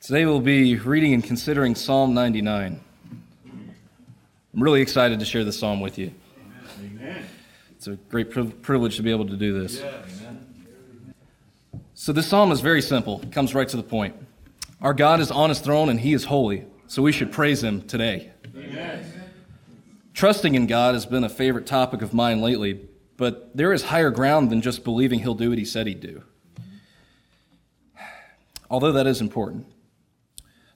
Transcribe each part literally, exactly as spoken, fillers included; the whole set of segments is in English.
Today we'll be reading and considering Psalm ninety-nine. I'm really excited to share this psalm with you. Amen. It's a great privilege to be able to do this. Yes. So this psalm is very simple. It comes right to the point. Our God is on his throne and he is holy, so we should praise him today. Amen. Trusting in God has been a favorite topic of mine lately, but there is higher ground than just believing he'll do what he said he'd do. Although that is important.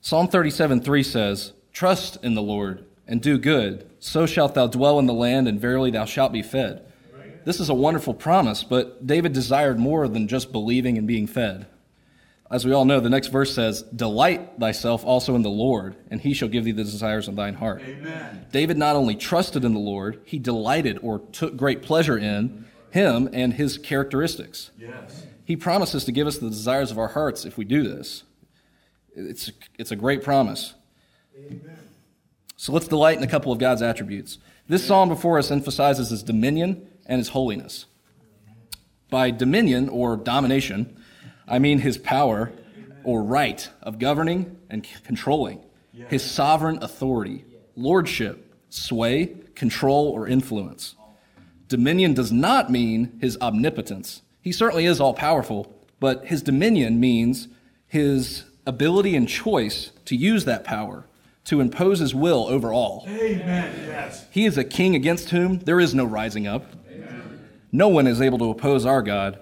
Psalm thirty-seven three says, "Trust in the Lord and do good, so shalt thou dwell in the land, and verily thou shalt be fed." Right. This is a wonderful promise, but David desired more than just believing and being fed. As we all know, the next verse says, "Delight thyself also in the Lord, and he shall give thee the desires of thine heart." Amen. David not only trusted in the Lord, he delighted or took great pleasure in him and his characteristics. Yes. He promises to give us the desires of our hearts if we do this. It's, it's a great promise. Amen. So let's delight in a couple of God's attributes. This psalm before us emphasizes his dominion and his holiness. By dominion or domination, I mean his power or right of governing and controlling, his sovereign authority, lordship, sway, control, or influence. Dominion does not mean his omnipotence. He certainly is all-powerful, but his dominion means his ability and choice to use that power, to impose his will over all. Amen. Yes. He is a king against whom there is no rising up. Amen. No one is able to oppose our God.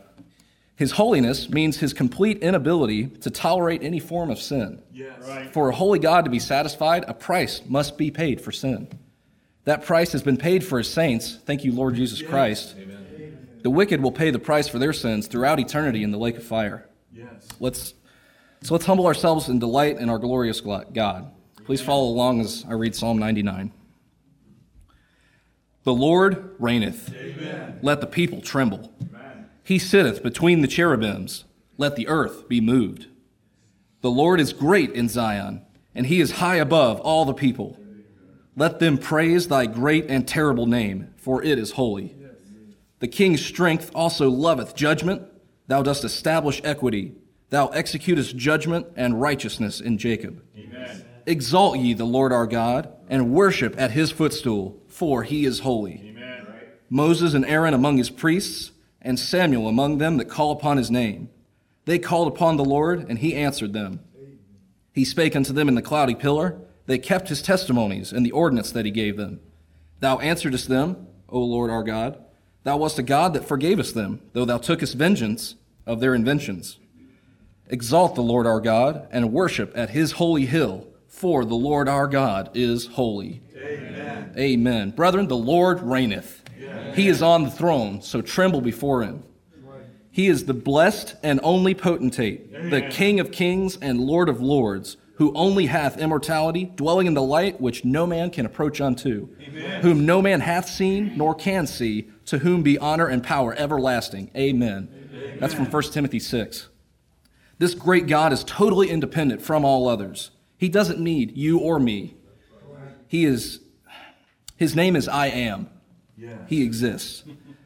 His holiness means his complete inability to tolerate any form of sin. Yes. Right. For a holy God to be satisfied, a price must be paid for sin. That price has been paid for his saints. Thank you, Lord Jesus yes. Christ. Amen. The wicked will pay the price for their sins throughout eternity in the lake of fire. Yes. Let's, so let's humble ourselves and delight in our glorious God. Please follow along as I read Psalm ninety-nine. The Lord reigneth. Amen. Let the people tremble. Amen. He sitteth between the cherubims. Let the earth be moved. The Lord is great in Zion, and he is high above all the people. Let them praise thy great and terrible name, for it is holy. The king's strength also loveth judgment. Thou dost establish equity. Thou executest judgment and righteousness in Jacob. Amen. Exalt ye the Lord our God, and worship at his footstool, for he is holy. Amen. Moses and Aaron among his priests, and Samuel among them that call upon his name. They called upon the Lord, and he answered them. He spake unto them in the cloudy pillar. They kept his testimonies and the ordinance that he gave them. Thou answeredest them, O Lord our God. Thou wast a God that forgavest them, though thou tookest vengeance of their inventions. Exalt the Lord our God, and worship at his holy hill, for the Lord our God is holy. Amen. Amen. Brethren, the Lord reigneth. Amen. He is on the throne, so tremble before him. He is the blessed and only potentate, Amen. The King of kings and Lord of lords, who only hath immortality, dwelling in the light which no man can approach unto, Amen. Whom no man hath seen nor can see, to whom be honor and power everlasting. Amen. Amen. That's from First Timothy six. This great God is totally independent from all others. He doesn't need you or me. He is, his name is I Am. Yeah. He exists.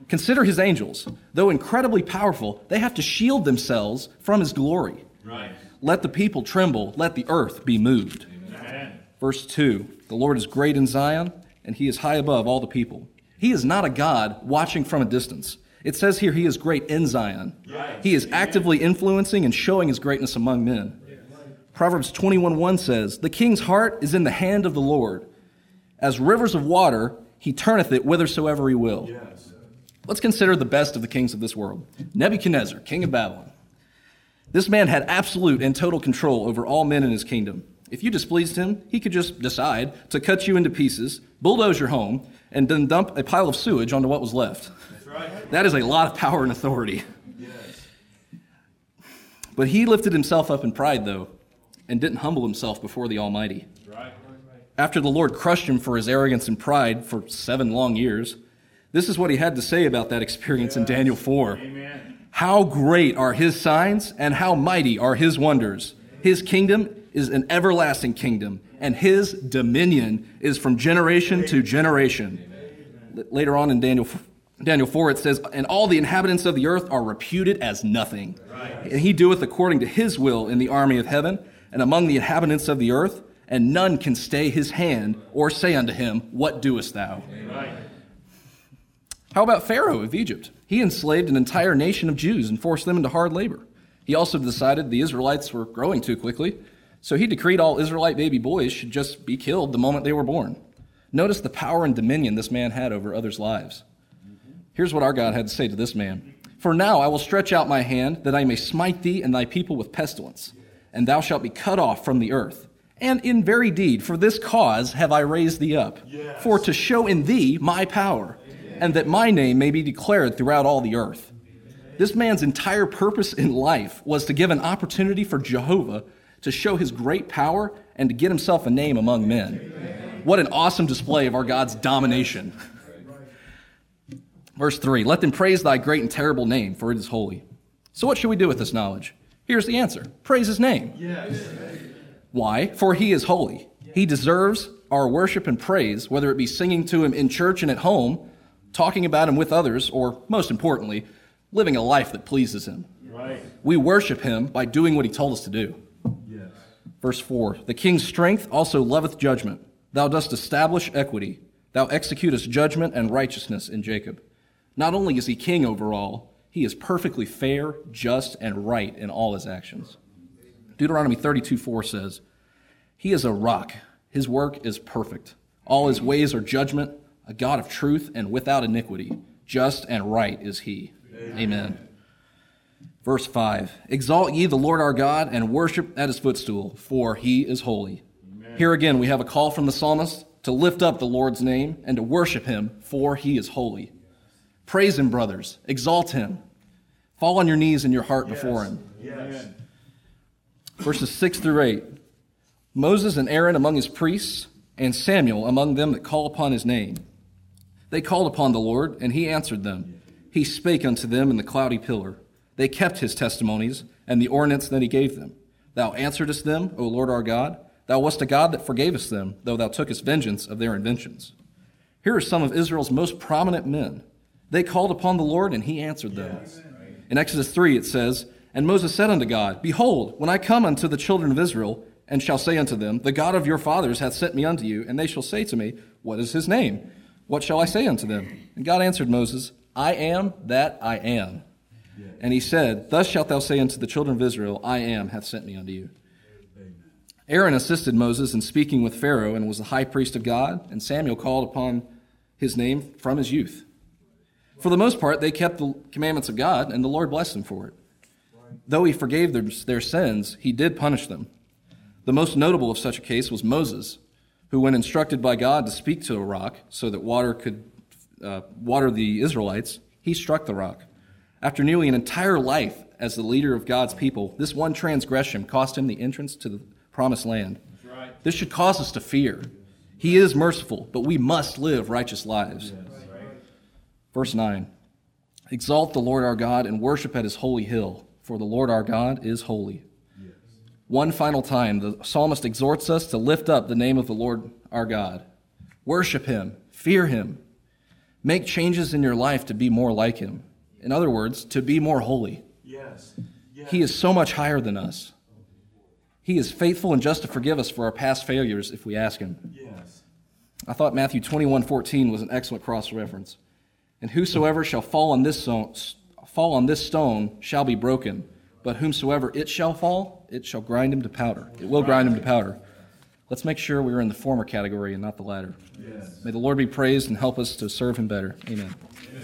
Consider his angels. Though incredibly powerful, they have to shield themselves from his glory. Right. Let the people tremble. Let the earth be moved. Amen. Verse two, the Lord is great in Zion, and he is high above all the people. He is not a God watching from a distance. It says here he is great in Zion. Right. He is actively influencing and showing his greatness among men. Yes. Proverbs twenty-one one says, "The king's heart is in the hand of the Lord. As rivers of water, he turneth it whithersoever he will." Yes. Let's consider the best of the kings of this world. Nebuchadnezzar, king of Babylon. This man had absolute and total control over all men in his kingdom. If you displeased him, he could just decide to cut you into pieces, bulldoze your home, and then dump a pile of sewage onto what was left. That's right. That is a lot of power and authority. Yes. But he lifted himself up in pride, though, and didn't humble himself before the Almighty. Right. After the Lord crushed him for his arrogance and pride for seven long years, this is what he had to say about that experience yes. in Daniel four. Amen. "How great are his signs, and how mighty are his wonders. His kingdom is an everlasting kingdom, and his dominion is from generation to generation." Amen. Later on in Daniel, Daniel four, it says, "And all the inhabitants of the earth are reputed as nothing. Right. And he doeth according to his will in the army of heaven, and among the inhabitants of the earth, and none can stay his hand or say unto him, What doest thou? Amen. How about Pharaoh of Egypt? He enslaved an entire nation of Jews and forced them into hard labor. He also decided the Israelites were growing too quickly, so he decreed all Israelite baby boys should just be killed the moment they were born. Notice the power and dominion this man had over others' lives. Here's what our God had to say to this man. For now I will stretch out my hand, that I may smite thee and thy people with pestilence, and thou shalt be cut off from the earth. And in very deed, for this cause have I raised thee up, yes. for to show in thee my power, Amen. And that my name may be declared throughout all the earth. Amen. This man's entire purpose in life was to give an opportunity for Jehovah to show his great power and to get himself a name among men. Amen. What an awesome display of our God's domination. Verse three, let them praise thy great and terrible name, for it is holy. So what should we do with this knowledge? Here's the answer. Praise his name. Yes. Why? For he is holy. He deserves our worship and praise, whether it be singing to him in church and at home, talking about him with others, or, most importantly, living a life that pleases him. Right. We worship him by doing what he told us to do. Yes. Verse four, the king's strength also loveth judgment. Thou dost establish equity. Thou executest judgment and righteousness in Jacob. Not only is he king over all, he is perfectly fair, just, and right in all his actions. Deuteronomy thirty-two four says, He is a rock. His work is perfect. All his ways are judgment, a God of truth and without iniquity. Just and right is he. Amen. Amen. Verse five, Exalt ye the Lord our God and worship at his footstool, for he is holy. Amen. Here again we have a call from the psalmist to lift up the Lord's name and to worship him, for he is holy. Praise him, brothers. Exalt him. Fall on your knees in your heart yes. before him. Yes. Verses six through eight. Moses and Aaron among his priests, and Samuel among them that call upon his name. They called upon the Lord, and he answered them. He spake unto them in the cloudy pillar. They kept his testimonies and the ordinance that he gave them. Thou answeredest them, O Lord our God. Thou wast a God that forgavest them, though thou tookest vengeance of their inventions. Here are some of Israel's most prominent men. They called upon the Lord, and he answered them. Yes. In Exodus three, it says, And Moses said unto God, Behold, when I come unto the children of Israel, and shall say unto them, The God of your fathers hath sent me unto you, and they shall say to me, What is his name? What shall I say unto them? And God answered Moses, I am that I am. Yes. And he said, Thus shalt thou say unto the children of Israel, I am hath sent me unto you. Amen. Aaron assisted Moses in speaking with Pharaoh, and was the high priest of God, and Samuel called upon his name from his youth. For the most part, they kept the commandments of God, and the Lord blessed them for it. Though he forgave their, their sins, he did punish them. The most notable of such a case was Moses, who, when instructed by God to speak to a rock so that water could uh, water the Israelites, he struck the rock. After nearly an entire life as the leader of God's people, this one transgression cost him the entrance to the promised land. That's right. This should cause us to fear. He is merciful, but we must live righteous lives. Yes. Verse nine, Exalt the Lord our God and worship at his holy hill, for the Lord our God is holy. Yes. One final time, the psalmist exhorts us to lift up the name of the Lord our God. Worship him, fear him. Make changes in your life to be more like him. In other words, to be more holy. Yes. Yes. He is so much higher than us. He is faithful and just to forgive us for our past failures if we ask him. Yes. I thought Matthew twenty-one fourteen was an excellent cross-reference. And whosoever shall fall on this stone, fall on this stone shall be broken, but whomsoever it shall fall, it shall grind him to powder. It will grind him to powder. Let's make sure we are in the former category and not the latter. Yes. May the Lord be praised and help us to serve him better. Amen. Amen.